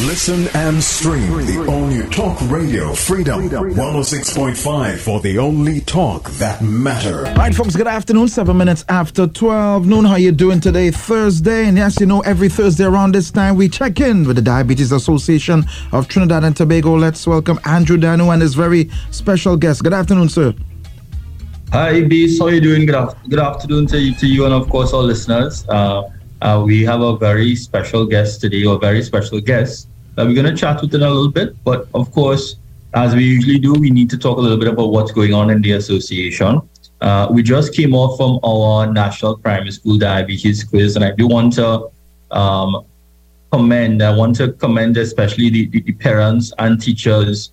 Listen and stream the only talk radio, Freedom 106.5, for the only talk that matters. Right, folks, good afternoon, 7 minutes after 12 noon. How you doing today, Thursday? And yes, you know, every Thursday around this time, we check in with the Diabetes Association of Trinidad and Tobago. Let's welcome Andrew Dhanoo and his very special guest. Good afternoon, sir. Hi, Beast. How are you doing? Good afternoon to you and, of course, our listeners. We have a very special guest today, or very special guest that we're going to chat with in a little bit. But of course, as we usually do, we need to talk a little bit about what's going on in the association. We just came off from our National Primary School Diabetes Quiz, and I do want to commend especially the parents and teachers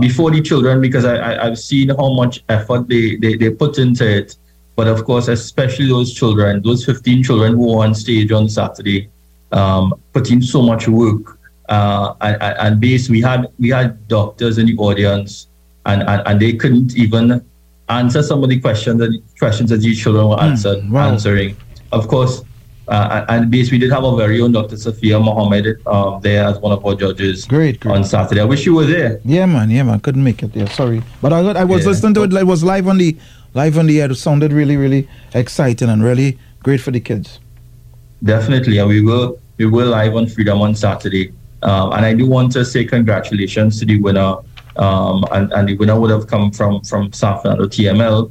before the children, because I've seen how much effort they put into it. But of course, especially those children, those 15 children who were on stage on Saturday, put in so much work. And we had doctors in the audience, and they couldn't even answer some of the questions that these children were answering. Of course, we did have our very own Dr. Sophia Muhammad there as one of our judges Great. On Saturday. I wish you were there. Yeah, man. Couldn't make it. Yeah, sorry. But I was listening to it. It was live on the air. It sounded really, really exciting and really great for the kids. Definitely. And we were live on Freedom on Saturday. And I do want to say congratulations to the winner. And the winner would have come from Safna or TML.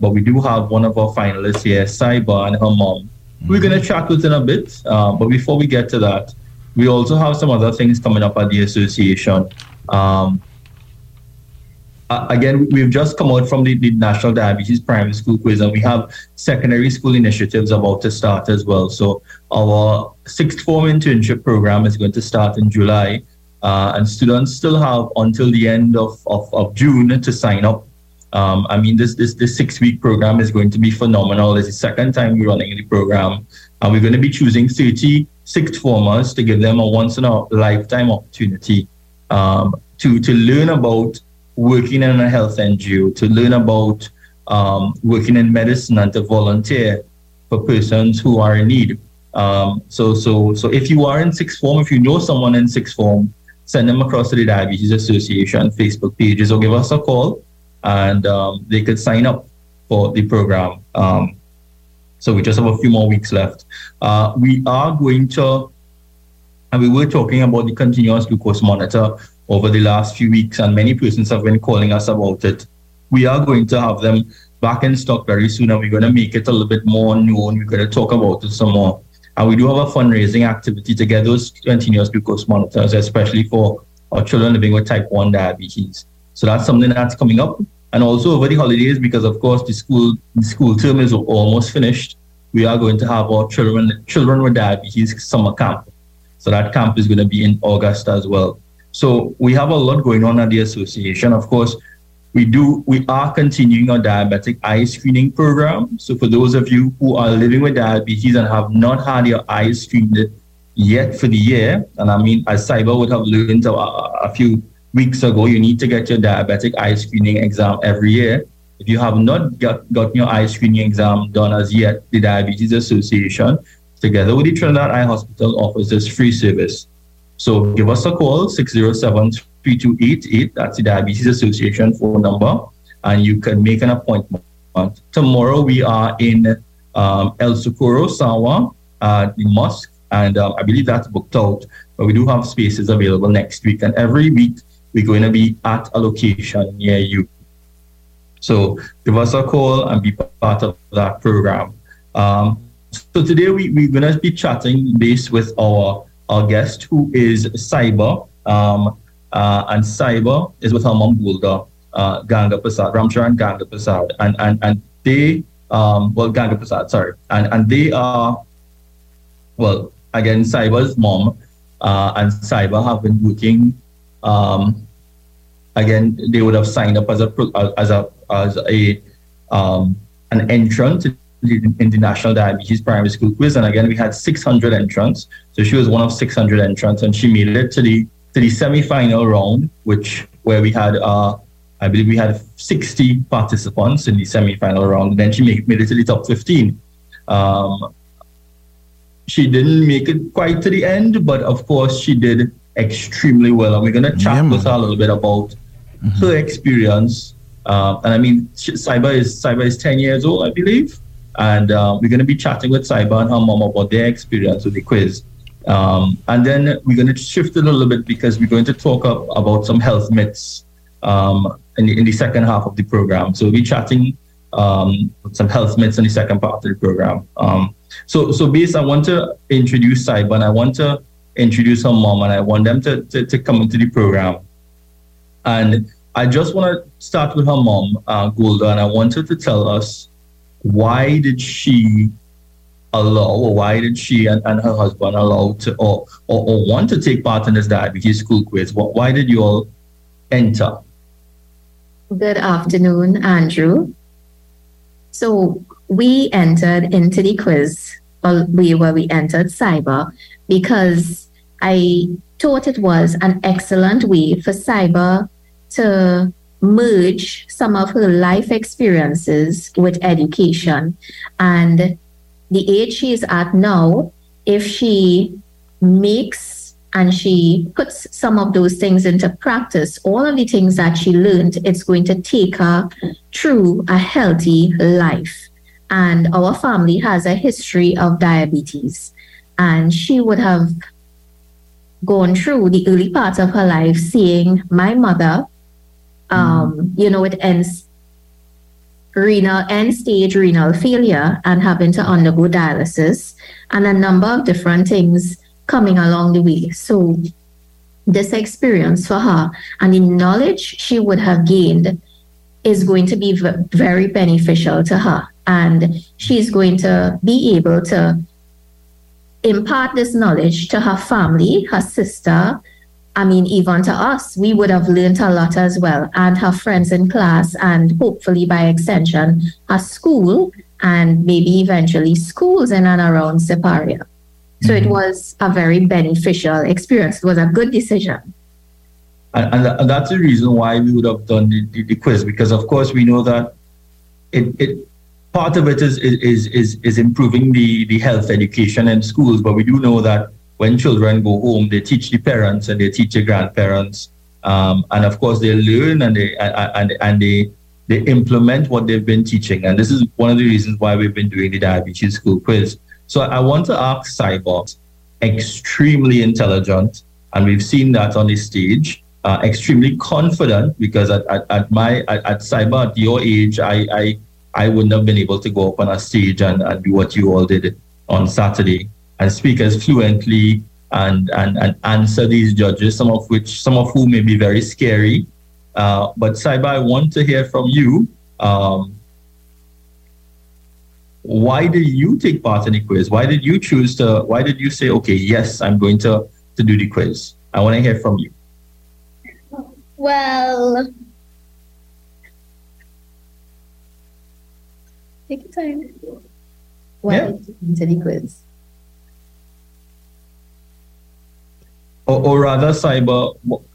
But we do have one of our finalists here, Saiba, and her mom. Mm-hmm. We're going to chat with in a bit. But before we get to that, we also have some other things coming up at the association. Again, we've just come out from the National Diabetes Primary School Quiz, and we have secondary school initiatives about to start as well. So our sixth form internship program is going to start in July, and students still have until the end of June to sign up. This 6-week program is going to be phenomenal. It's the second time we're running the program, and we're going to be choosing 30 sixth formers to give them a once-in-a-lifetime opportunity to learn about working in a health NGO, to learn about working in medicine, and to volunteer for persons who are in need. So if you are in sixth form, if you know someone in sixth form, send them across to the Diabetes Association Facebook pages, or give us a call, and they could sign up for the program. So we just have a few more weeks left. We are going to, and we were talking about the continuous glucose monitor over the last few weeks, and many persons have been calling us about it. We are going to have them back in stock very soon, and we're going to make it a little bit more known. We're going to talk about it some more. And we do have a fundraising activity to get those continuous glucose monitors, especially for our children living with type 1 diabetes. So that's something that's coming up. And also over the holidays, because of course the school term is almost finished, we are going to have our children with diabetes summer camp. So that camp is going to be in August as well. So we have a lot going on at the association. Of course, we are continuing our diabetic eye screening program. So for those of you who are living with diabetes and have not had your eyes screened yet for the year, and I mean, as Saiba would have learned a few weeks ago, you need to get your diabetic eye screening exam every year. If you have not gotten your eye screening exam done as yet, the Diabetes Association, together with the Trinidad Eye Hospital, offers this free service. So give us a call, 607-3288. That's the Diabetes Association phone number. And you can make an appointment. Tomorrow we are in El Socorro, Sawa, the mosque. And I believe that's booked out. But we do have spaces available next week. And every week we're going to be at a location near you. So give us a call and be part of that program. So today we're going to be chatting this with our guest, who is Saiba, and Saiba is with her mom, Golda Ganga-Pasad, Ramcharan Ganga-Pasad, and they, Ganga-Pasad, sorry, and they are, well, again, Saiba's mom, and Saiba have been working. Again, they would have signed up as an entrant in the National Diabetes Primary School Quiz, and again we had 600 entrants, so she was one of 600 entrants, and she made it to the semi-final round, where we had I believe we had 60 participants in the semi-final round, and then she made it to the top 15. She didn't make it quite to the end, but of course she did extremely well, and we're going to chat with her a little bit about her experience. And I mean, Saiba is 10 years old, I believe, and we're going to be chatting with Saiba and her mom about their experience with the quiz. And then we're going to shift it a little bit because we're going to talk about some health myths in the second half of the program. So we'll be chatting some health myths in the second part of the program. So Base, I want to introduce Saiba, and I want to introduce her mom, and I want them to come into the program. And I just want to start with her mom, Golda, and I want her to tell us why did she allow, or why did she and her husband allow to or want to take part in this diabetes school quiz? Why did you all enter? Good afternoon, Andrew. So we entered into the quiz, we entered Saiba, because I thought it was an excellent way for Saiba to merge some of her life experiences with education. And the age she is at now, if she makes and she puts some of those things into practice, all of the things that she learned, it's going to take her through a healthy life. And our family has a history of diabetes, and she would have gone through the early parts of her life seeing my mother, with end-stage renal failure and having to undergo dialysis, and a number of different things coming along the way. So this experience for her and the knowledge she would have gained is going to be very beneficial to her. And she's going to be able to impart this knowledge to her family, her sister, I mean, even to us. We would have learned a lot as well, and her friends in class, and hopefully by extension, her school, and maybe eventually schools in and around Separia. So it was a very beneficial experience. It was a good decision. And that's the reason why we would have done the quiz, because of course we know that it part of it is improving the health education in schools, but we do know that when children go home, they teach the parents and they teach the grandparents, and of course they learn and they implement what they've been teaching. And this is one of the reasons why we've been doing the diabetes school quiz. So I want to ask Saiba, extremely intelligent, and we've seen that on the stage. Extremely confident, because at Saiba, at your age, I wouldn't have been able to go up on a stage and do what you all did on Saturday and speak as fluently and answer these judges, some of whom may be very scary. But Saiba, I want to hear from you. Why did you take part in the quiz? Why did you choose to? Why did you say, okay, yes, I'm going to do the quiz? I want to hear from you. Well, take your time. Why did you enter the quiz? Or rather, Saiba,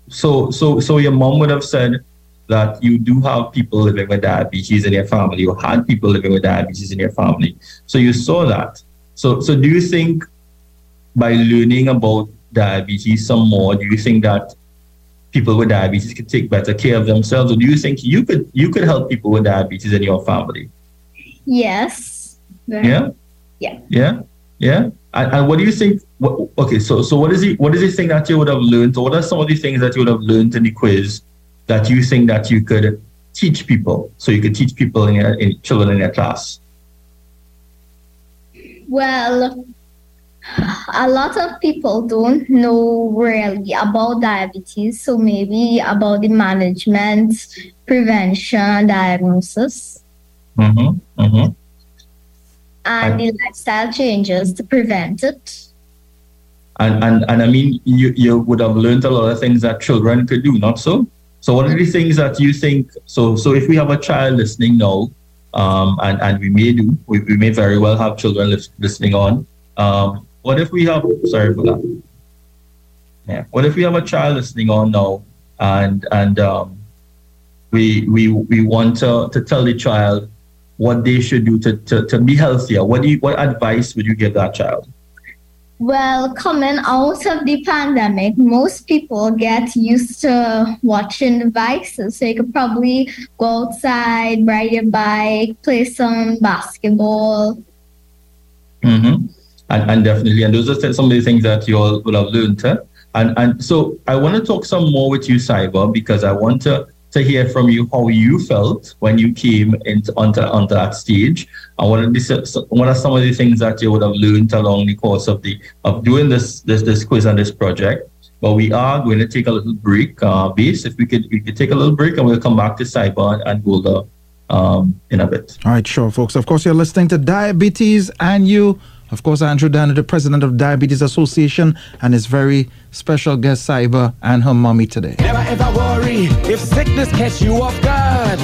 so your mom would have said that you do have people living with diabetes in your family, or had people living with diabetes in your family. So you saw that. So do you think by learning about diabetes some more, do you think that people with diabetes could take better care of themselves, or do you think you could help people with diabetes in your family? Yes. Yeah. And what do you think? Okay, so what is the thing that you would have learned, or what are some of the things that you would have learned in the quiz that you think that you could teach people? So you could teach people in children in your class. Well, a lot of people don't know really about diabetes, so maybe about the management, prevention, diagnosis. And the lifestyle changes to prevent it. And I mean, you would have learned a lot of things that children could do, not so? So what are the things that you think, so if we have a child listening now, and we may very well have children listening on, what if we have a child listening on now, and we want to tell the child what they should do to be healthier? What advice would you give that child? Well, coming out of the pandemic, most people get used to watching devices. So you could probably go outside, ride your bike, play some basketball. Mm-hmm. And definitely. And those are some of the things that you all will have learned. Huh? And so I want to talk some more with you, Saiba, because I want to hear from you how you felt when you came into onto that stage. And what are some of the things that you would have learned along the course of doing this quiz and this project? But we are going to take a little break. Base, if we could take a little break, and we'll come back to Saiba and Golda in a bit. All right, sure, folks. Of course, you're listening to Diabetes, and you. Of course, Andrew Dhanoo, the president of Diabetes Association, and his very special guest, Saiba, and her mommy today. Never ever worry if sickness catch you off guard.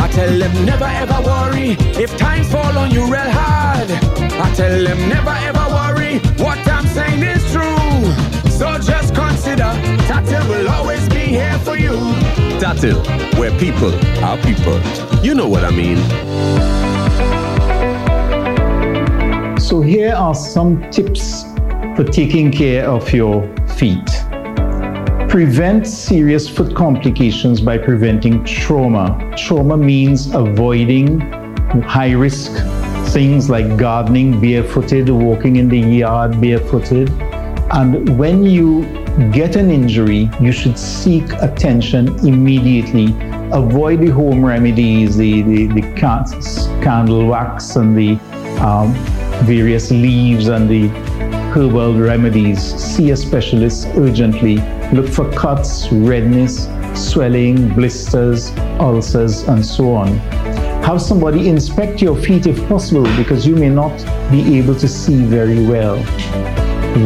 I tell them never ever worry if times fall on you real hard. I tell them never ever worry, what I'm saying is true. So just consider, Tatil will always be here for you. Tatil, where people are people. You know what I mean. So here are some tips for taking care of your feet. Prevent serious foot complications by preventing trauma. Trauma means avoiding high-risk things like gardening barefooted, walking in the yard barefooted. And when you get an injury, you should seek attention immediately. Avoid the home remedies, the candle wax and the various leaves and the herbal remedies. See a specialist urgently. Look for cuts, redness, swelling, blisters, ulcers, and so on. Have somebody inspect your feet if possible, because you may not be able to see very well.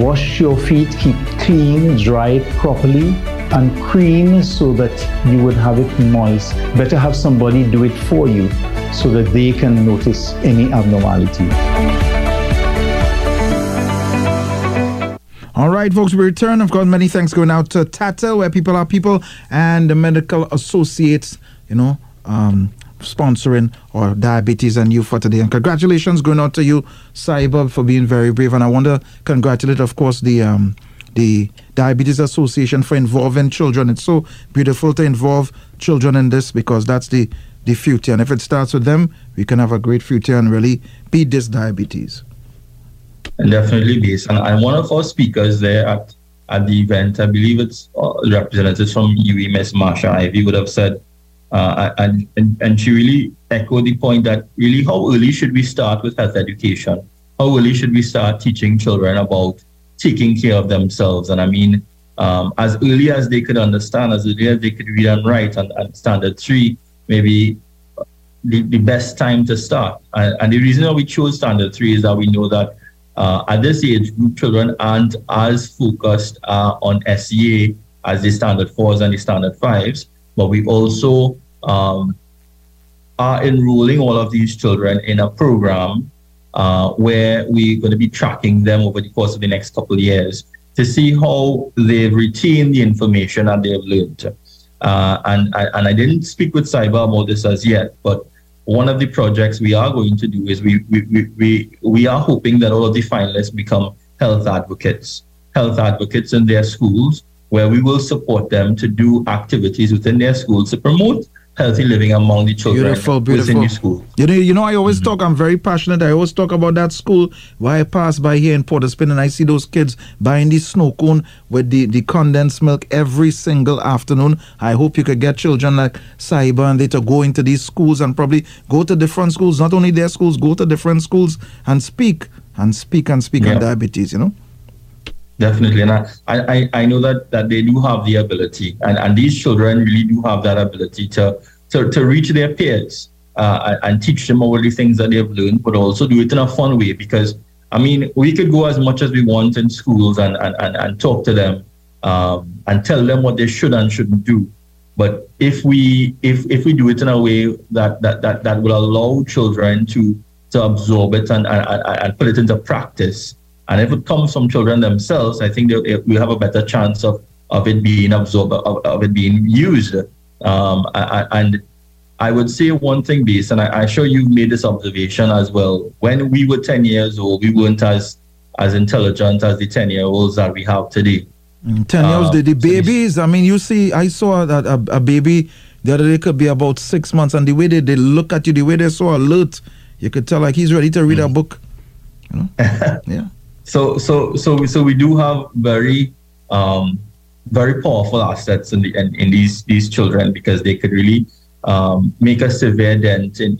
Wash your feet, keep clean, dry it properly, and cream so that you would have it moist. Better have somebody do it for you so that they can notice any abnormality. All right, folks, we return. Of course, many thanks going out to Tatil, where people are people, and the Medical Associates, sponsoring our Diabetes and You for today. And congratulations going out to you, Saiba, for being very brave. And I want to congratulate, of course, the Diabetes Association for involving children. It's so beautiful to involve children in this, because that's the future. And if it starts with them, we can have a great future and really beat this diabetes. And definitely, Base. And one of our speakers there at the event, I believe it's representatives from UEMS, Marsha Ivey, would have said, and she really echoed the point that really how early should we start with health education? How early should we start teaching children about taking care of themselves? And I mean, as early as they could understand, as early as they could read and write, and standard 3, maybe the best time to start. And the reason that we chose standard 3 is that we know that at this age group, children aren't as focused on SEA as the standard 4s and the standard 5s, but we also are enrolling all of these children in a program where we're going to be tracking them over the course of the next couple of years to see how they've retained the information that they've learned. And I didn't speak with Saiba about this as yet, but one of the projects we are going to do is we are hoping that all of the finalists become health advocates in their schools, where we will support them to do activities within their schools to promote healthy living among the children within the school. You know, I always talk, I'm very passionate. I always talk about that school where I pass by here in Port of Spain, and I see those kids buying the snow cone with the condensed milk every single afternoon. I hope you could get children like Saiba and they to go into these schools and probably go to different schools, not only their schools, go to different schools and speak on diabetes, you know? Definitely. And I know that they do have the ability, and these children really do have that ability to reach their peers and teach them all the things that they've learned, but also do it in a fun way. Because, I mean, we could go as much as we want in schools and talk to them and tell them what they should and shouldn't do. But if we do it in a way that will allow children to absorb it and put it into practice, and if it comes from children themselves, I think we have a better chance of it being absorbed, of it being used. And I would say one thing, Base, and I'm sure you've made this observation as well. When we were 10 years old, we weren't as as intelligent as the 10-year-olds that we have today. 10 years, the babies. I mean, you see, I saw that a baby the other day could be about 6 months, and the way they look at you, the way they're so alert, you could tell like he's ready to read a book. You know? Yeah. So we do have very, very powerful assets in these children, because they could really make a severe dent in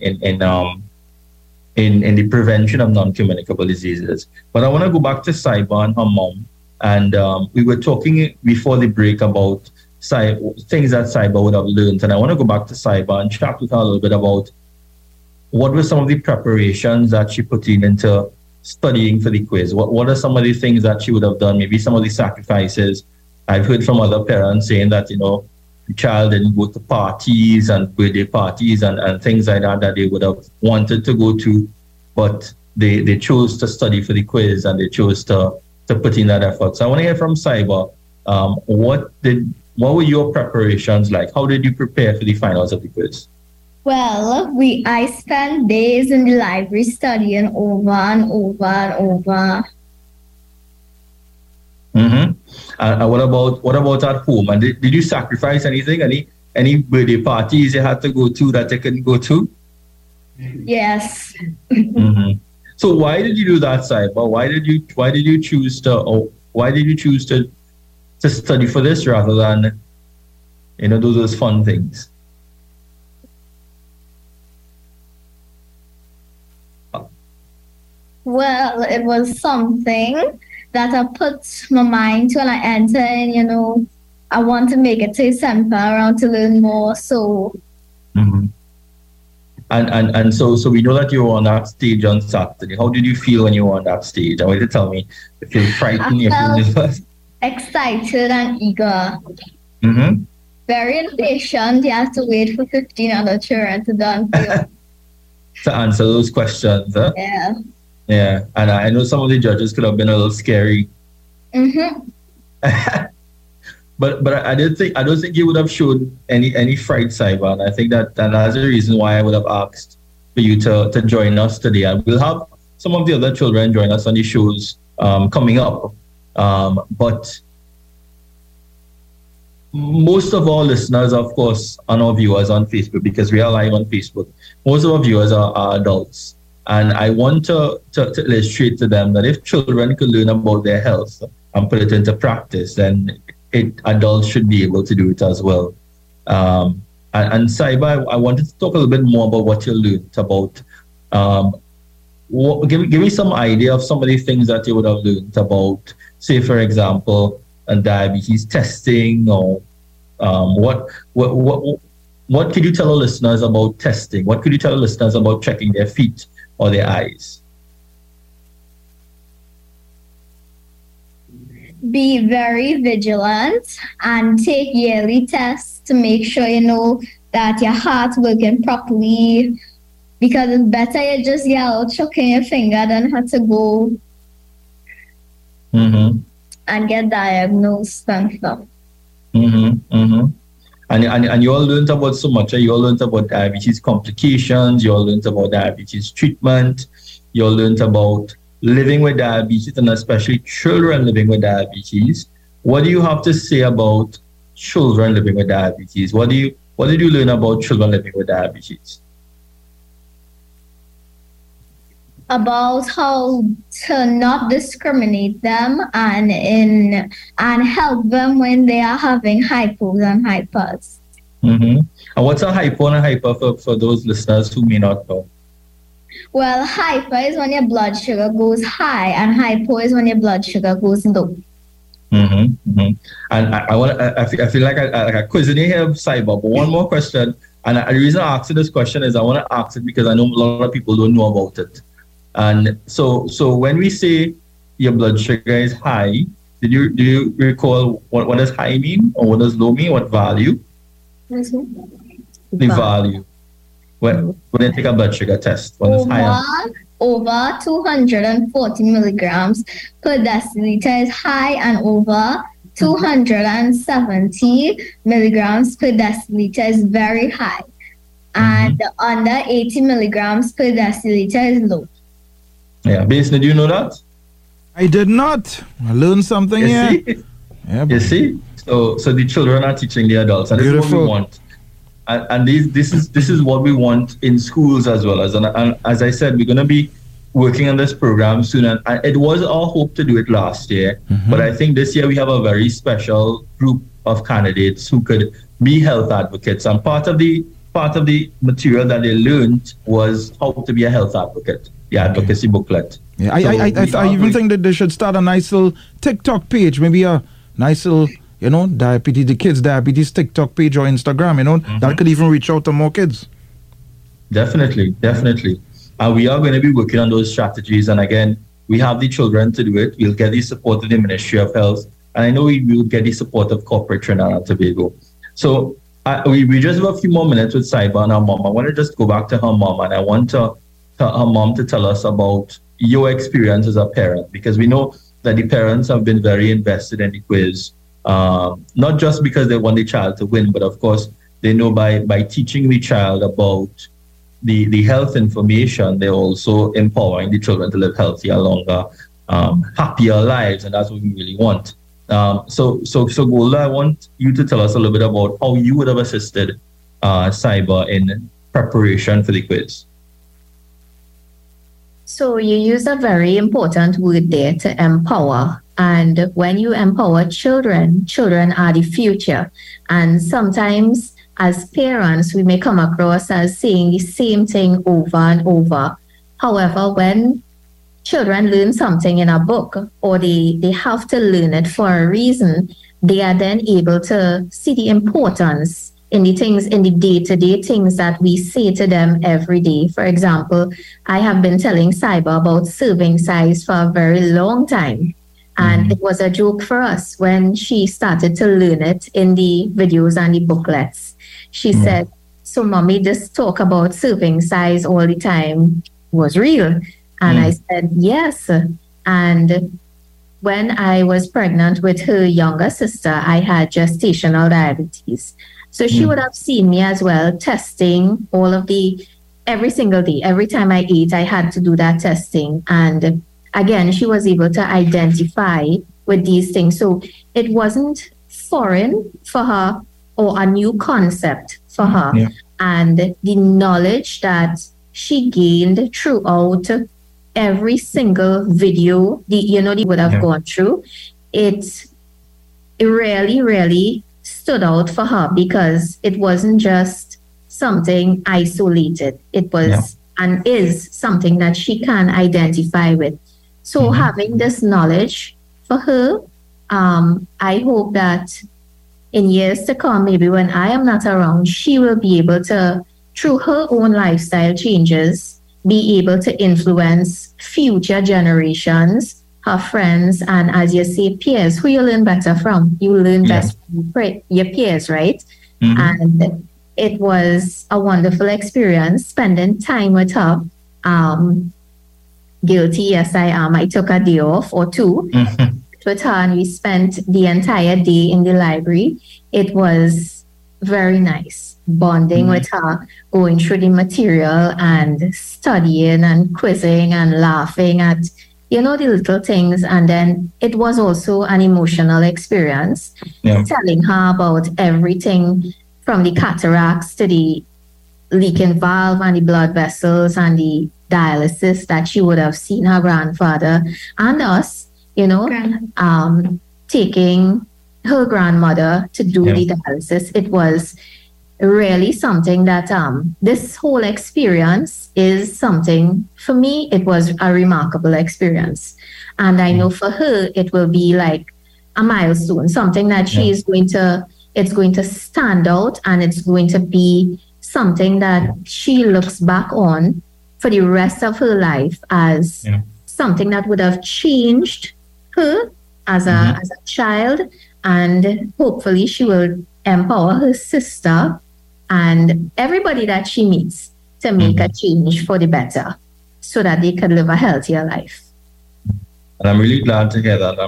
the prevention of non-communicable diseases. But I want to go back to Saiba and her mom. And we were talking before the break about things that Saiba would have learned. And I want to go back to Saiba and chat with her a little bit about what were some of the preparations that she put into studying for the quiz. What are some of the things that she would have done? Maybe some of the sacrifices. I've heard from other parents saying that, you know, the child didn't go to parties and birthday parties and things like that they would have wanted to go to, but they chose to study for the quiz and they chose to put in that effort. So I want to hear from Saiba. What were your preparations like? How did you prepare for the finals of the quiz? Well, I spent days in the library studying over and over and over. Mm-hmm. And what about at home? And did you sacrifice anything? Any birthday parties you had to go to that you couldn't go to? Yes. Mm-hmm. So why did you do that, Saiba? Why did you choose to study for this rather than, you know, do those fun things? Well, it was something that I put my mind to when I entered. You know, I want to make it to December. I want to learn more. So. Mm-hmm. And so we know that you were on that stage on Saturday. How did you feel when you were on that stage? I want you to tell me if you're frightened. I felt excited and eager. Mm-hmm. Very impatient. You have to wait for 15 other children to answer those questions. Huh? Yeah. Yeah. And I know some of the judges could have been a little scary. Mm-hmm. But I don't think you would have shown any fright, Saiba. And I think that's the reason why I would have asked for you to join us today. And we'll have some of the other children join us on the shows coming up. But most of our listeners, of course, and our viewers on Facebook, because we are live on Facebook, most of our viewers are adults. And I want to illustrate to them that if children could learn about their health and put it into practice, then adults should be able to do it as well. And Saiba, I wanted to talk a little bit more about what you learned about. Give me some idea of some of the things that you would have learned about, say, for example, and diabetes testing, or what could you tell our listeners about testing? What could you tell our listeners about checking their feet or their eyes? Be very vigilant and take yearly tests to make sure you know that your heart's working properly, because it's better you just get out choking your finger than have to go mm-hmm. and get diagnosed and stuff. Mm-hmm. Mm-hmm. And you all learned about so much. You all learned about diabetes complications. You all learned about diabetes treatment. You all learned about living with diabetes, and especially children living with diabetes. What do you have to say about children living with diabetes? What did you learn about children living with diabetes? About how to not discriminate them and help them when they are having hypos and hypers. Mm-hmm. And what's a hypo and a hyper for those listeners who may not know? Well, hyper is when your blood sugar goes high, and hypo is when your blood sugar goes low. Mm-hmm. Mm-hmm. And I feel like I quizzing you here, Saiba, but one more question. And the reason I asked you this question is I want to ask it because I know a lot of people don't know about it. And so when we say your blood sugar is high, do you recall what does high mean or what does low mean? What value? The value. When they take a blood sugar test, what is higher? Over 240 milligrams per deciliter is high, and over 270 milligrams per deciliter is very high. And mm-hmm. under 80 milligrams per deciliter is low. Yeah, Basin, do you know that? I did not. I learned something here. Yeah, you see? So the children are teaching the adults, and this is what we want. And this is what we want in schools as well. And as I said, we're going to be working on this program soon, and it was our hope to do it last year, but I think this year we have a very special group of candidates who could be health advocates, and part of the material that they learned was how to be a health advocate, the advocacy booklet. Yeah, so I even think that they should start a nice little TikTok page, maybe a nice little, diabetes, the kids' diabetes TikTok page or Instagram, that could even reach out to more kids. Definitely. And we are going to be working on those strategies. And again, we have the children to do it. We'll get the support of the Ministry of Health. And I know we will get the support of Corporate Trinidad and Tobago. So we just have a few more minutes with Saiba and her mom. I want to just go back to her mom. And I want her mom to tell us about your experience as a parent, because we know that the parents have been very invested in the quiz, not just because they want the child to win, but of course, they know by teaching the child about the health information, they're also empowering the children to live healthier, longer, happier lives, and that's what we really want. So Golda, I want you to tell us a little bit about how you would have assisted Saiba in preparation for the quiz. So you use a very important word there, to empower. And when you empower children, children are the future. And sometimes, as parents, we may come across as saying the same thing over and over. However, when children learn something in a book, or they have to learn it for a reason, they are then able to see the importance in the things, in the day-to-day things that we say to them every day. For example, I have been telling Saiba about serving size for a very long time. And it was a joke for us when she started to learn it in the videos and the booklets. She said, so mommy, this talk about serving size all the time was real. And I said, yes. And when I was pregnant with her younger sister, I had gestational diabetes. So she would have seen me as well testing all of every single day. Every time I ate, I had to do that testing. And again, she was able to identify with these things. So it wasn't foreign for her or a new concept for her. Yeah. And the knowledge that she gained throughout every single video, they would have gone through, it really, really stood out for her, because it wasn't just something isolated. It was and is something that she can identify with. So having this knowledge for her, I hope that in years to come, maybe when I am not around, she will be able to, through her own lifestyle changes, be able to influence future generations, her friends, and as you say, peers, who you learn better from. You learn best from your peers, right? And it was a wonderful experience spending time with her. Guilty, yes, I am. I took a day off or two with her, and we spent the entire day in the library. It was very nice bonding with her, going through the material and studying and quizzing and laughing at, the little things. And then it was also an emotional experience, telling her about everything from the cataracts to the leaking valve and the blood vessels and the dialysis that she would have seen her grandfather and us, taking her grandmother to do the dialysis. It was really something that this whole experience is something, for me, it was a remarkable experience. And I know for her, it will be like a milestone, something that she is going to, it's going to stand out, and it's going to be something that she looks back on for the rest of her life as something that would have changed her as a child. And hopefully she will empower her sister and everybody that she meets to make a change for the better, so that they can live a healthier life. And I'm really glad to hear that.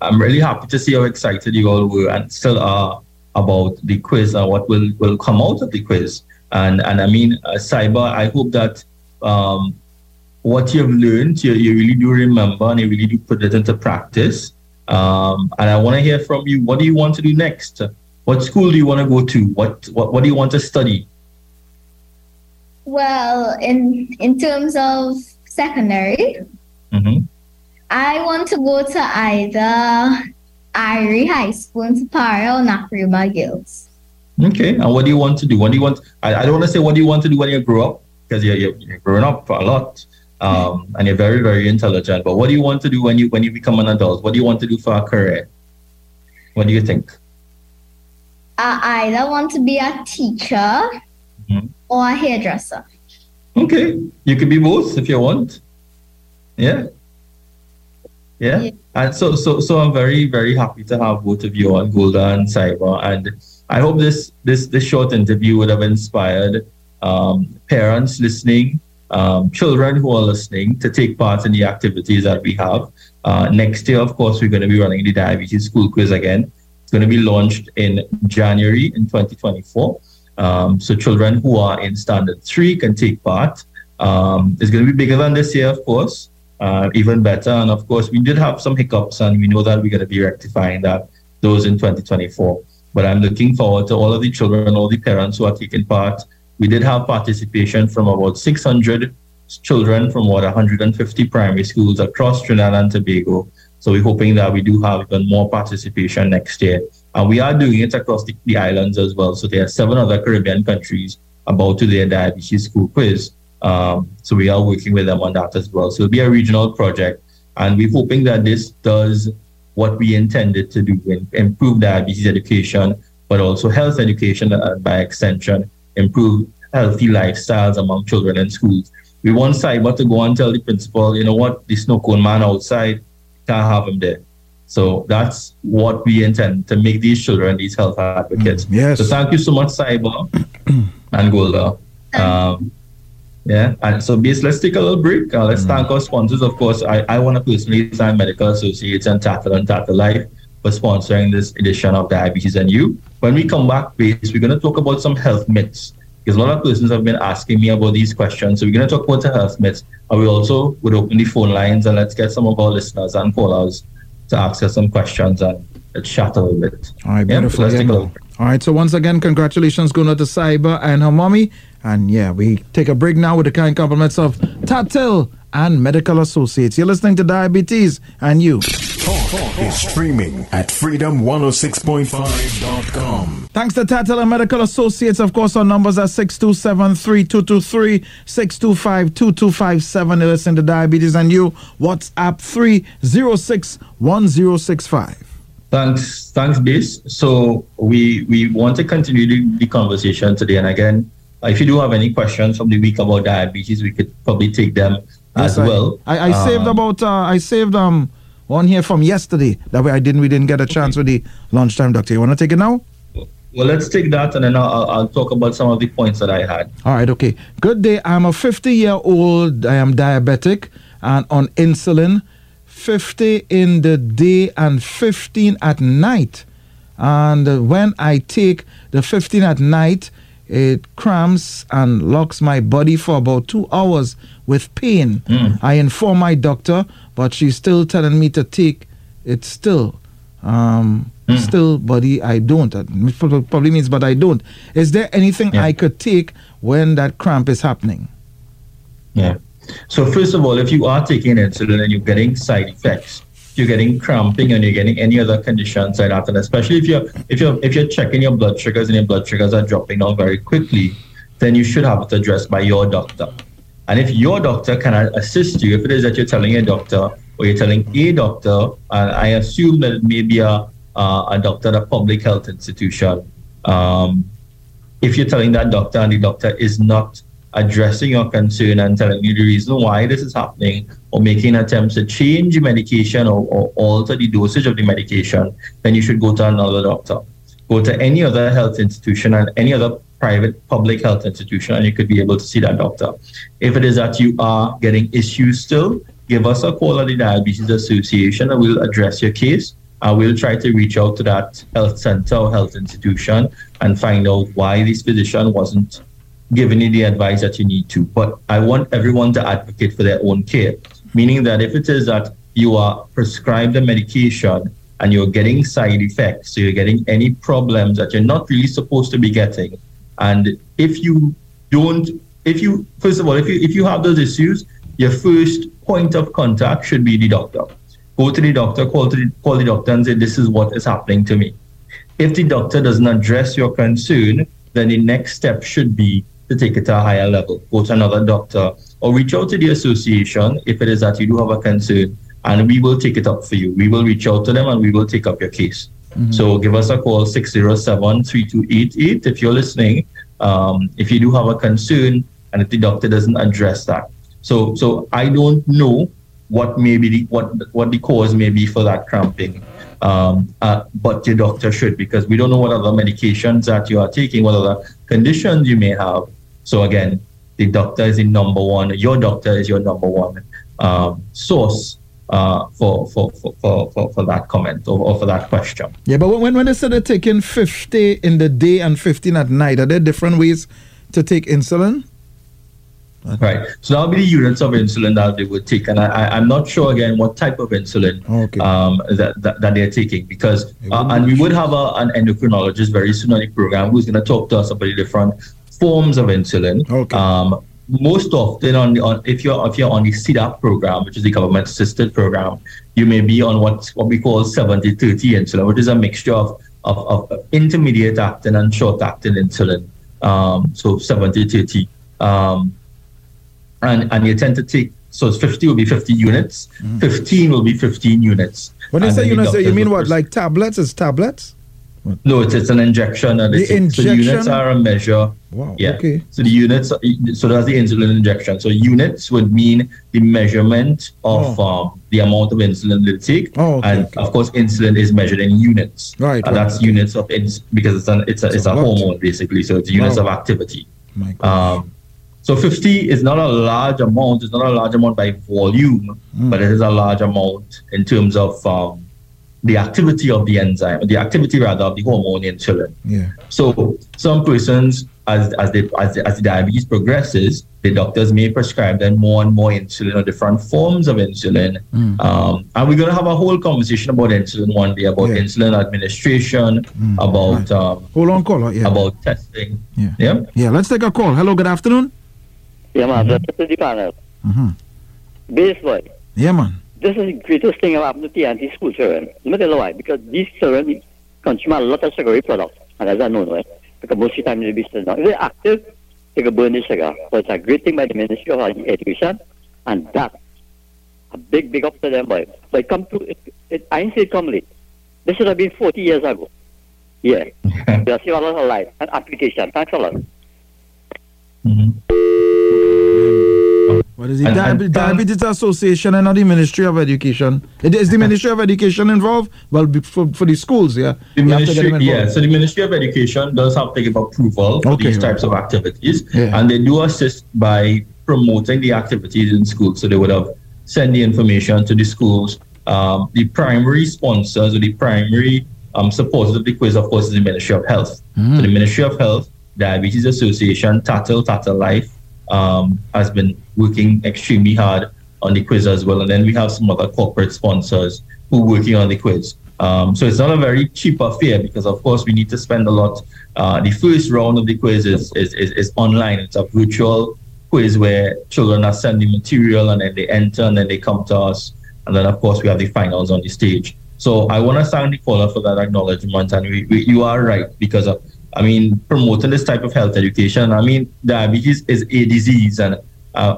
I'm really happy to see how excited you all were and still are about the quiz and what will come out of the quiz. And I mean, Saiba, I hope that what you've learned, you really do remember and you really do put it into practice. And I want to hear from you. What do you want to do next? What school do you want to go to? What do you want to study? Well, in terms of secondary, mm-hmm. I want to go to either Irie High School in Separia or Nakrumah Girls. Okay, and what do you want to do? What do you want? I don't want to say what do you want to do when you grow up, because you're growing up a lot, and you're very, very intelligent. But what do you want to do when you become an adult? What do you want to do for a career? What do you think? I either want to be a teacher mm-hmm. or a hairdresser. Okay, you could be both if you want. Yeah. And so I'm very, very happy to have both of you on, Golda and Saiba. And I hope this short interview would have inspired parents listening, children who are listening, to take part in the activities that we have. Next year, of course, we're going to be running the diabetes school quiz again. It's going to be launched in January in 2024. So children who are in standard 3 can take part. It's going to be bigger than this year, of course. Even better. And of course, we did have some hiccups, and we know that we're going to be rectifying those in 2024. But I'm looking forward to all of the children, all the parents who are taking part. We did have participation from about 600 children from about 150 primary schools across Trinidad and Tobago. So we're hoping that we do have even more participation next year. And we are doing it across the islands as well. So there are 7 other Caribbean countries about to their diabetes school quiz. So we are working with them on that as well. So it'll be a regional project, and we're hoping that this does what we intended to do: improve diabetes education, but also health education, and by extension, improve healthy lifestyles among children in schools. We want Saiba to go and tell the principal, you know what, the snow cone man outside, can't have him there. So that's what we intend to make these children, these health advocates. Yes. So thank you so much, Saiba and Golda. Yeah, and so let's take a little break. Let's thank our sponsors. Of course, I want to personally thank Medical Associates and Tatil and Tatil Life for sponsoring this edition of Diabetes and You. When we come back, we're going to talk about some health myths, because a lot of persons have been asking me about these questions. So we're going to talk about the health myths, and we also would open the phone lines, and let's get some of our listeners and callers to ask us some questions and chat a little bit. All right, beautiful. Yeah, so let's take a little break. All right, so once again, congratulations going out to Saiba and her mommy. And yeah, we take a break now with the kind compliments of Tatil and Medical Associates. You're listening to Diabetes and You. Talk is streaming at freedom106.5.com. Thanks to Tatil and Medical Associates. Of course, our numbers are 6273-223, 625-2257. You're listening to Diabetes and You. WhatsApp 306-1065. Thanks, Biz. So we want to continue the conversation today. And again, if you do have any questions from the week about diabetes, we could probably take them as well. I saved one here from yesterday. That way, we didn't get a chance with the lunchtime doctor. You want to take it now? Well, let's take that, and then I'll talk about some of the points that I had. All right. Okay. Good day. I'm a 50-year-old. I am diabetic and on insulin. 50 in the day and 15 at night. And when I take the 15 at night, it cramps and locks my body for about 2 hours with pain. I inform my doctor, but she's still telling me to take it still. I don't. It probably means, but I don't. Is there anything I could take when that cramp is happening? Yeah. So first of all, if you are taking insulin and you're getting side effects, you're getting cramping, and you're getting any other conditions like that, and especially if you're checking your blood sugars and your blood sugars are dropping down very quickly, then you should have it addressed by your doctor. And if your doctor cannot assist you, if it is that you're telling a doctor or you're telling a doctor, and I assume that it may be a doctor at a public health institution, if you're telling that doctor and the doctor is not addressing your concern and telling you the reason why this is happening, or making attempts to change the medication or alter the dosage of the medication, then you should go to another doctor. Go to any other health institution and any other private public health institution, and you could be able to see that doctor. If it is that you are getting issues still, give us a call at the Diabetes Association, and we'll address your case. We'll try to reach out to that health center or health institution and find out why this physician wasn't giving you the advice that you need to. But I want everyone to advocate for their own care, meaning that if it is that you are prescribed a medication and you're getting side effects, so you're getting any problems that you're not really supposed to be getting. And if you have those issues, your first point of contact should be the doctor. Go to the doctor, call the doctor and say, this is what is happening to me. If the doctor doesn't address your concern, then the next step should be to take it to a higher level. Go to another doctor or reach out to the association if it is that you do have a concern, and we will take it up for you. We will reach out to them and we will take up your case. Mm-hmm. So give us a call, 607-3288 if you're listening. If you do have a concern and if the doctor doesn't address that. So I don't know what may be what the cause may be for that cramping. But your doctor should, because we don't know what other medications that you are taking, what other conditions you may have. So again, the doctor is the number one. Your doctor is your number one source for that comment or for that question. Yeah, but when they said they're taking 50 in the day and 15 at night, are there different ways to take insulin? Right. So that would be the units of insulin that they would take. And I'm not sure, again, what type of insulin that they're taking, because and we would have an endocrinologist very soon on the program who's going to talk to us about the different forms of insulin. Okay. Most often, if you're on the CDAP program, which is the government-assisted program, you may be on what we call 70-30 insulin, which is a mixture of intermediate-acting and short-acting insulin, so 70-30. And you tend to take, so 50 will be 50 units, 15 will be 15 units. When you say units, you mean what, like tablets? Is tablets? No, it's an injection. And the injection? So the units are a measure. Wow, yeah. Okay. So the units, so that's the insulin injection. So units would mean the measurement of the amount of insulin they take. Oh, okay, and of course, insulin is measured in units. Right. And that's units of insulin, because it's a hormone, basically. So it's units of activity. My gosh. So 50 is not a large amount. It's not a large amount by volume, but it is a large amount in terms of the activity of the enzyme, the activity rather of the hormone insulin. Yeah. So some persons, as the diabetes progresses, the doctors may prescribe them more and more insulin or different forms of insulin. And we're going to have a whole conversation about insulin one day, about insulin administration, about hold on, caller, about testing. Yeah. Yeah. Yeah. Let's take a call. Hello. Good afternoon. Yeah, man. That's the panel. Baseball. Yeah, man. This is the greatest thing about the TNT school children. Let me tell you why. Because these children consume a lot of sugary products. And as I know, right? Because most of the time they'll be still down. If they're active, they can burn the sugar. So it's a great thing by the Ministry of Education. And that's a big up to them, boy. But it come to, I didn't say it come late. This should have been 40 years ago. Yeah. They have seen a lot of life and application. Thanks a lot. What is the Diabetes Association and not the Ministry of Education? Is the Ministry of Education involved? Well, for the schools, yeah. The ministry, yeah. So the Ministry of Education does have to give approval for these types of activities, and they do assist by promoting the activities in schools. So they would have sent the information to the schools. The primary sponsors or the primary supporters of the quiz, of course, is the Ministry of Health. So the Ministry of Health, Diabetes Association, Tatil Life, has been working extremely hard on the quiz as well. And then we have some other corporate sponsors who are working on the quiz. So it's not a very cheap affair, because of course we need to spend a lot. The first round of the quiz is online. It's a virtual quiz where children are sending material and then they enter and then they come to us. And then of course we have the finals on the stage. So I want to thank the caller for that acknowledgement. And you are right, because of promoting this type of health education. Diabetes is a disease, and a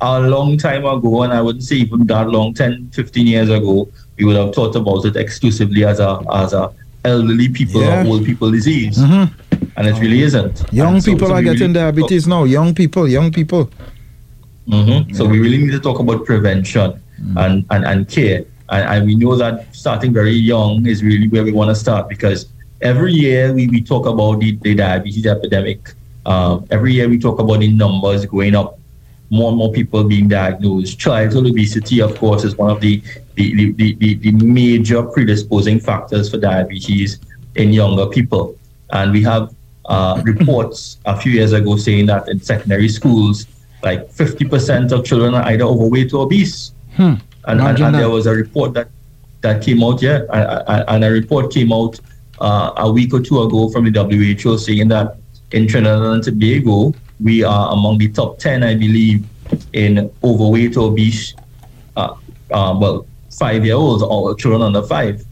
long time ago, and I wouldn't say even that long, 10, 15 years ago, we would have thought about it exclusively as a elderly people or old people disease, and it really isn't. Young people are getting diabetes now. So we really need to talk about prevention and care, and we know that starting very young is really where we want to start, because every year we talk about the diabetes epidemic. Every year we talk about the numbers going up, more and more people being diagnosed. Childhood obesity, of course, is one of the major predisposing factors for diabetes in younger people. And we have reports a few years ago saying that in secondary schools, like 50% of children are either overweight or obese. And there was a report that came out, and a report came out a week or two ago from the WHO saying that in Trinidad and Tobago, we are among the top 10, I believe, in overweight or obese, 5-year-olds or children under 5.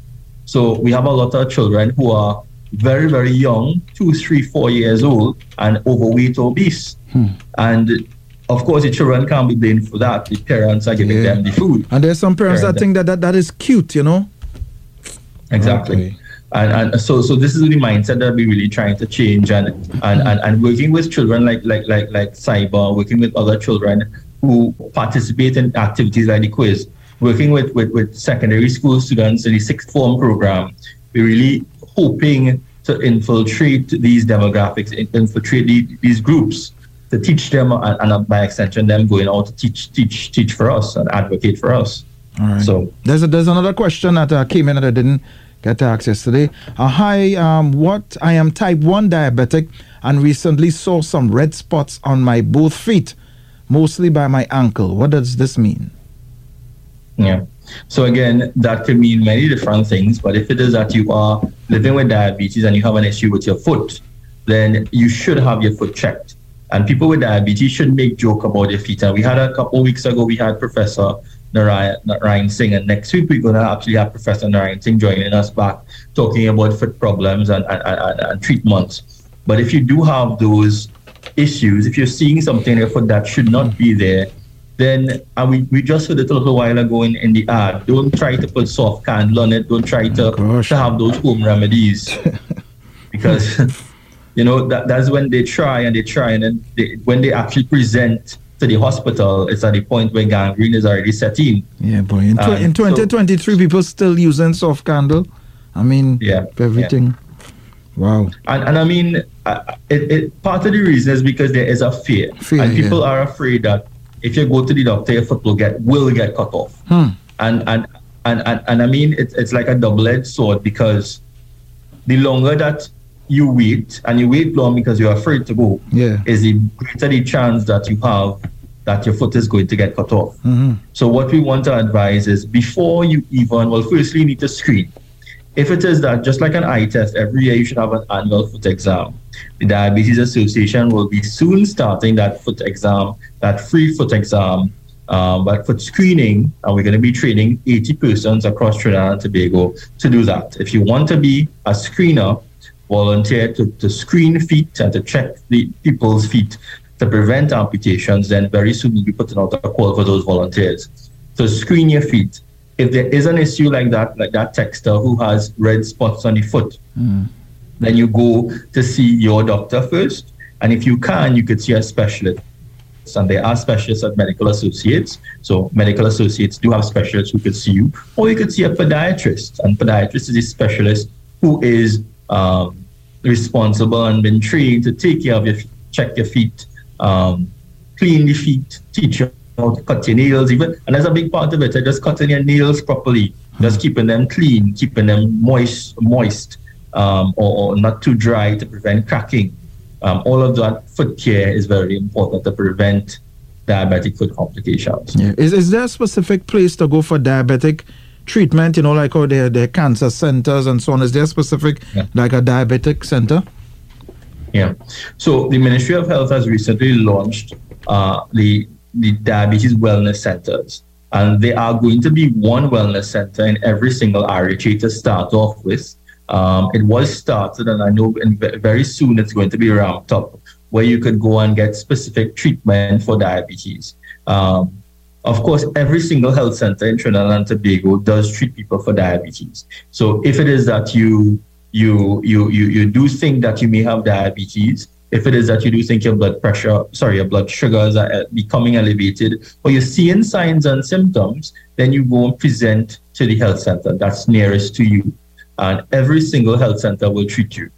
So we have a lot of children who are very, very young, 2, 3, 4 years old, and overweight or obese. And of course, the children can't be blamed for that. The parents are giving them the food. And there's some parents that think that is cute, you know? Exactly. Okay. And so this is the mindset that we're really trying to change, and working with children like Saiba, working with other children who participate in activities like the quiz, working with secondary school students in the sixth form program. We're really hoping to infiltrate these demographics, infiltrate these groups, to teach them, and by extension them going out to teach for us and advocate for us. All right. So there's another question that came in that I didn't get access today. I am type 1 diabetic and recently saw some red spots on my both feet, mostly by my ankle. What does this mean? Yeah. So again, that could mean many different things, but if it is that you are living with diabetes and you have an issue with your foot, then you should have your foot checked. And people with diabetes should make joke about their feet. And we had a couple of weeks ago, we had Professor Narayan Singh, and next week we're going to actually have Professor Narayan Singh joining us back, talking about foot problems and treatments. But if you do have those issues, if you're seeing something in your foot that should not be there, then we just heard it a little while ago in the ad. Don't try to put soft candle on it. Don't try to have those home remedies, because you know, that's when they try, and then when they actually present to the hospital, it's at the point where gangrene is already set in. Yeah, boy. In 2023, people still using soft candle. I mean, everything. Yeah. Wow. And I mean, part of the reason is because there is a fear. And people are afraid that if you go to the doctor, your foot will get cut off. And I mean, it's like a double-edged sword, because the longer that you wait, and you wait long because you're afraid to go, is the greater the chance that you have that your foot is going to get cut off. So what we want to advise is, before you even, firstly you need to screen. If it is that, just like an eye test, every year you should have an annual foot exam. The Diabetes Association will be soon starting that free foot exam, but for screening, and we're going to be training 80 persons across Trinidad and Tobago to do that. If you want to be a screener, volunteer to screen feet and to check the people's feet to prevent amputations, then very soon we'll be putting out a call for those volunteers. So screen your feet. If there is an issue like that texter who has red spots on the foot, then you go to see your doctor first. And if you can, you could see a specialist. And there are specialists at Medical Associates. So Medical Associates do have specialists who could see you. Or you could see a podiatrist. And podiatrist is a specialist who is responsible and been trained to take care of your feet, check your feet, clean the feet, teach you how to cut your nails, even, and that's a big part of it. Just cutting your nails properly, just keeping them clean, keeping them moist, or not too dry to prevent cracking. All of that foot care is very important to prevent diabetic foot complications. Yeah. Is there a specific place to go for diabetic treatment, you know, like how their cancer centers and so on? Is there specific, like a diabetic center? Yeah. So the Ministry of Health has recently launched the diabetes wellness centers, and they are going to be one wellness center in every single RHA to start off with. It was started, and I know very soon it's going to be ramped up, where you could go and get specific treatment for diabetes. Of course, every single health center in Trinidad and Tobago does treat people for diabetes. So if it is that you do think that you may have diabetes, if it is that you do think your blood sugars are becoming elevated, or you're seeing signs and symptoms, then you go and present to the health center that's nearest to you. And every single health center will treat you.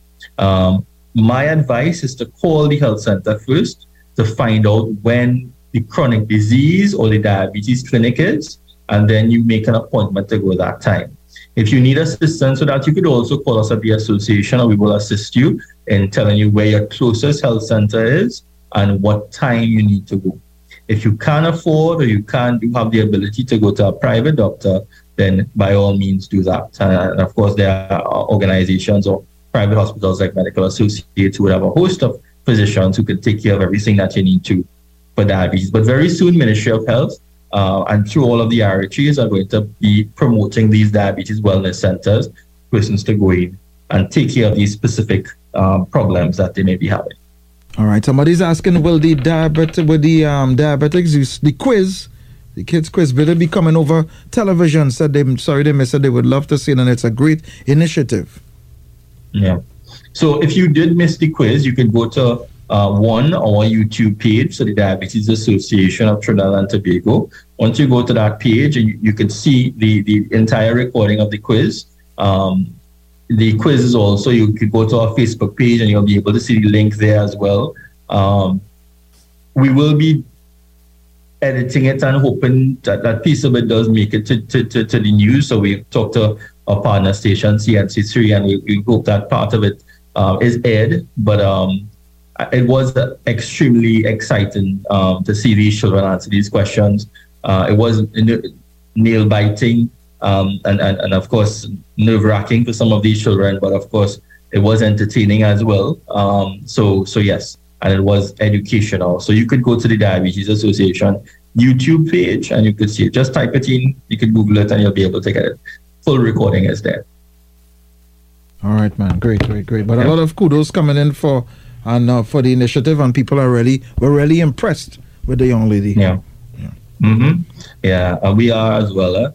My advice is to call the health center first to find out when the chronic disease or the diabetes clinic is, and then you make an appointment to go that time. If you need assistance with that, you could also call us at the association, and we will assist you in telling you where your closest health center is and what time you need to go. If you can't afford or you have the ability to go to a private doctor, then by all means do that. And of course, there are organizations or private hospitals like Medical Associates who have a host of physicians who can take care of everything that you need to for diabetes. But very soon, Ministry of Health and through all of the RHAs are going to be promoting these diabetes wellness centers, persons to go in and take care of these specific problems that they may be having. All right, somebody's asking, will the diabetics use the quiz, the kids' quiz, will it be coming over television? Said they, sorry, they missed it. They would love to see it, and it's a great initiative. Yeah. So if you did miss the quiz, you can go to one, our YouTube page, so the Diabetes Association of Trinidad and Tobago. Once you go to that page, you can see the entire recording of the quiz. The quiz is also, you could go to our Facebook page and you'll be able to see the link there as well. We will be editing it and hoping that that piece of it does make it to the news. So we've talked to our partner station, CNC3, and we hope that part of it is aired. But it was extremely exciting to see these children answer these questions. It was nail-biting. And of course, nerve-wracking for some of these children, but of course, it was entertaining as well. So yes, and it was educational. So you could go to the Diabetes Association YouTube page and you could see it. Just type it in, you could Google it, and you'll be able to get it. Full recording is there. All right, man. Great. But a lot of kudos coming in for the initiative, and people are really impressed with the young lady. We are as well.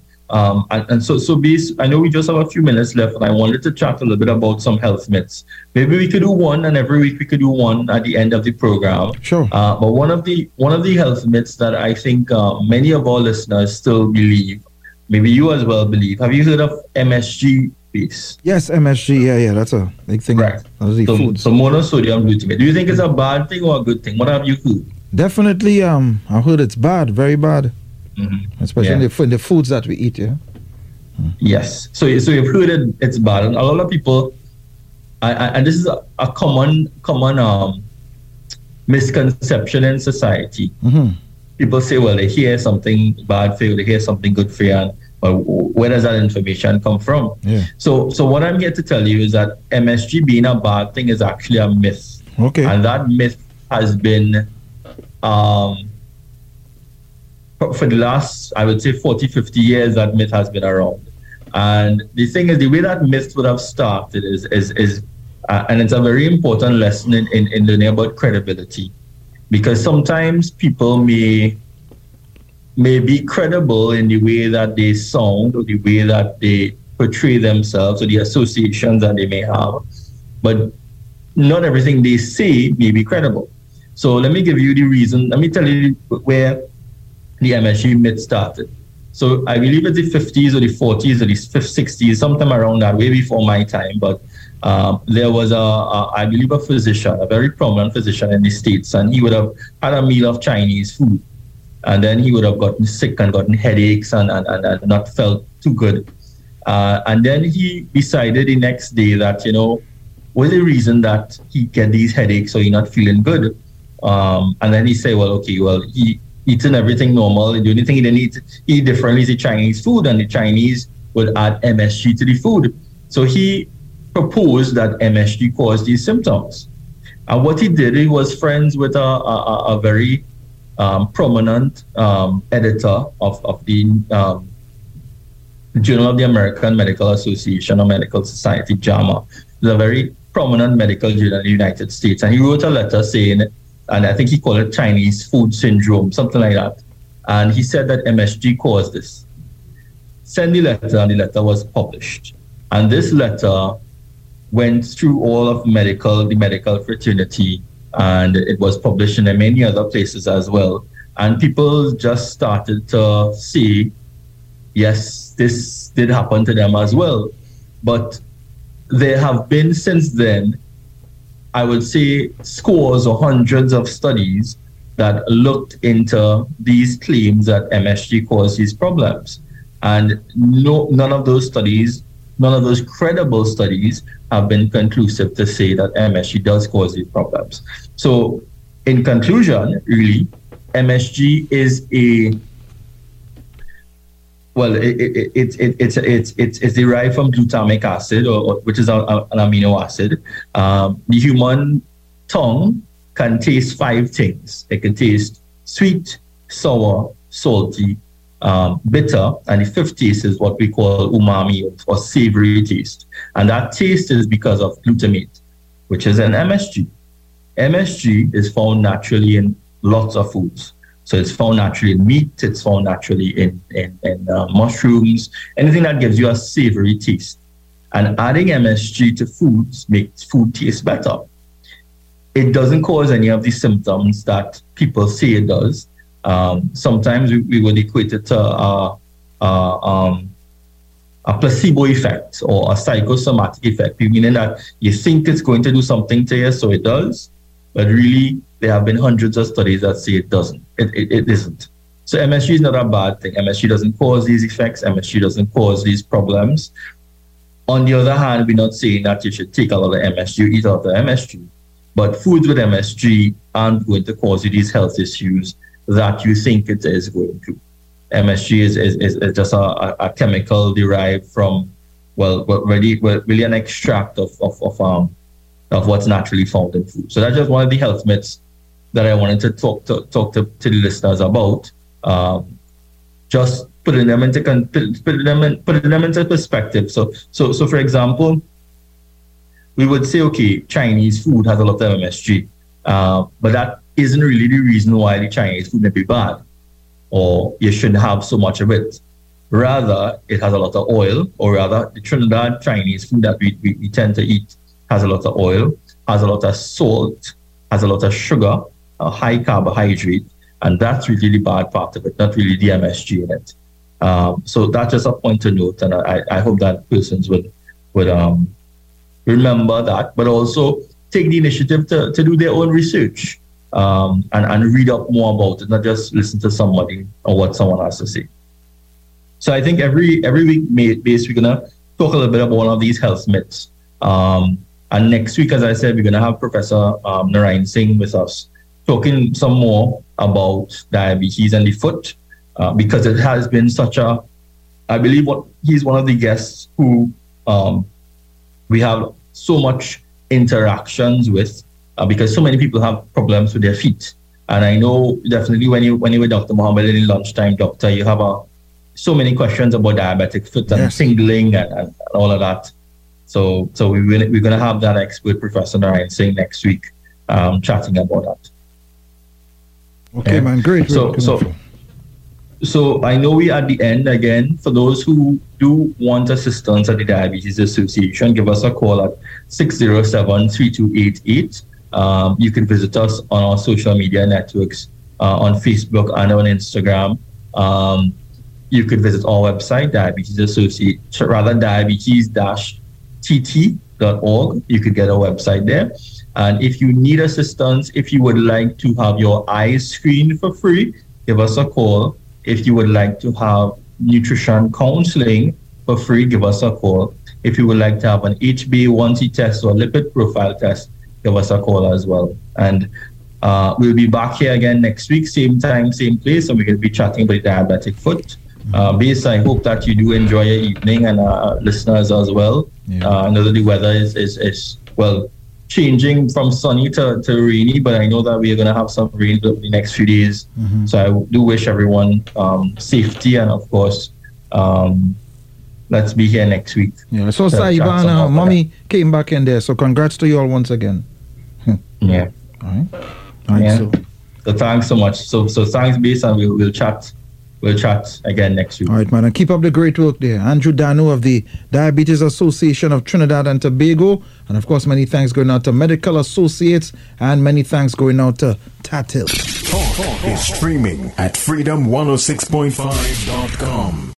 So Beast, I know we just have a few minutes left, and I wanted to chat a little bit about some health myths. Maybe we could do one, and every week we could do one at the end of the program. Sure. But one of the health myths that I think many of our listeners still believe, maybe you as well believe. Have you heard of MSG, Beast? Yes, MSG. Yeah, that's a big thing. Right. So monosodium glutamate. Do you think it's a bad thing or a good thing? What have you heard? Definitely, I heard it's bad, very bad. Mm-hmm. Especially in the foods that we eat, yeah. Mm-hmm. Yes. So you've heard it's bad, and a lot of people, and this is a common misconception in society. Mm-hmm. People say, well, they hear something bad for you, they hear something good for you, and well, where does that information come from? Yeah. So what I'm here to tell you is that MSG being a bad thing is actually a myth. Okay. And that myth has been for the last, I would say, 40, 50 years, that myth has been around. And the thing is, the way that myth would have started is and it's a very important lesson in learning about credibility. Because sometimes people may be credible in the way that they sound or the way that they portray themselves or the associations that they may have. But not everything they say may be credible. So let me give you the reason. Let me tell you where the MSG myth started. So I believe it's the 50s or the 40s or the 60s, sometime around that, way before my time. But there was a physician, a very prominent physician in the States, and he would have had a meal of Chinese food. And then he would have gotten sick and gotten headaches and not felt too good. And then he decided the next day that, was the reason that he get these headaches or he not feeling good. And then he said, he eating everything normal. The only thing he didn't eat differently is the Chinese food, and the Chinese would add MSG to the food. So he proposed that MSG caused these symptoms. And what he did, he was friends with a very prominent editor of the Journal of the American Medical Association or Medical Society, JAMA. It's a very prominent medical journal in the United States. And he wrote a letter saying, and I think he called it Chinese food syndrome, something like that. And he said that MSG caused this. Send the letter, and the letter was published. And this letter went through all of the medical fraternity, and it was published in many other places as well. And people just started to see, yes, this did happen to them as well. But there have been since then, I would say, scores or hundreds of studies that looked into these claims that MSG caused these problems. And none of those studies none of those credible studies have been conclusive to say that MSG does cause these problems. So in conclusion, really, MSG is a, well, it's derived from glutamic acid, or which is an amino acid. The human tongue can taste five things. It can taste sweet, sour, salty, bitter, and the fifth taste is what we call umami, or savory taste. And that taste is because of glutamate, which is an MSG. MSG is found naturally in lots of foods. So it's found naturally in meat, it's found naturally in mushrooms, anything that gives you a savory taste. And adding MSG to foods makes food taste better. It doesn't cause any of the symptoms that people say it does. Sometimes we would equate it to a placebo effect or a psychosomatic effect, meaning that you think it's going to do something to you, so it does, but really there have been hundreds of studies that say it doesn't. It isn't. So MSG is not a bad thing. MSG doesn't cause these effects. MSG doesn't cause these problems. On the other hand, we're not saying that you should take a lot of MSG, eat a lot of MSG, but foods with MSG aren't going to cause you these health issues that you think it is going to. MSG is just a chemical derived from, really an extract of what's naturally found in food. So that's just one of the health myths that I wanted to talk to the listeners about. Just putting them into perspective. So for example, we would say, okay, Chinese food has a lot of MSG, but that isn't really the reason why the Chinese food may be bad, or you shouldn't have so much of it. Rather, it has a lot of oil, or rather, the Trinidad Chinese food that we tend to eat has a lot of oil, has a lot of salt, has a lot of sugar, a high carbohydrate, and that's really the bad part of it, not really the MSG in it. So that's just a point to note, and I hope that persons would remember that, but also take the initiative to do their own research. And read up more about it, not just listen to somebody or what someone has to say. So I think every week, we're going to talk a little bit about one of these health myths. And next week, as I said, we're going to have Professor Narayan Singh with us talking some more about diabetes and the foot, because it has been such a, I believe he's one of the guests who we have so much interactions with, because so many people have problems with their feet. And I know definitely when you were Dr. Muhammad in lunchtime, doctor, you have so many questions about diabetic foot and tingling and all of that. So we're going to have that expert, Professor Narayan Singh, next week, chatting about that. Okay, man, great. So I know we're at the end again. For those who do want assistance at the Diabetes Association, give us a call at 607-3288. You can visit us on our social media networks, on Facebook and on Instagram. You could visit our website, diabetes-tt.org. You could get our website there. And if you need assistance, if you would like to have your eyes screened for free, give us a call. If you would like to have nutrition counseling for free, give us a call. If you would like to have an HbA1c test or lipid profile test, give us a call as well. And we'll be back here again next week, same time, same place, and we're going to be chatting about diabetic foot. Base, I hope that you do enjoy your evening, and listeners as well. Yeah. I know that the weather is changing from sunny to rainy, but I know that we are going to have some rain over the next few days. Mm-hmm. So I do wish everyone safety, and of course, let's be here next week. Yeah. So Saiba, mommy came back in there. So congrats to you all once again. Yeah. All right. So thanks so much. So thanks, Base, and we'll chat. We'll chat again next week. All right, man. And keep up the great work there. Andrew Dhanoo of the Diabetes Association of Trinidad and Tobago. And of course, many thanks going out to Medical Associates, and many thanks going out to Tatil. Talk is streaming at freedom106.5.com.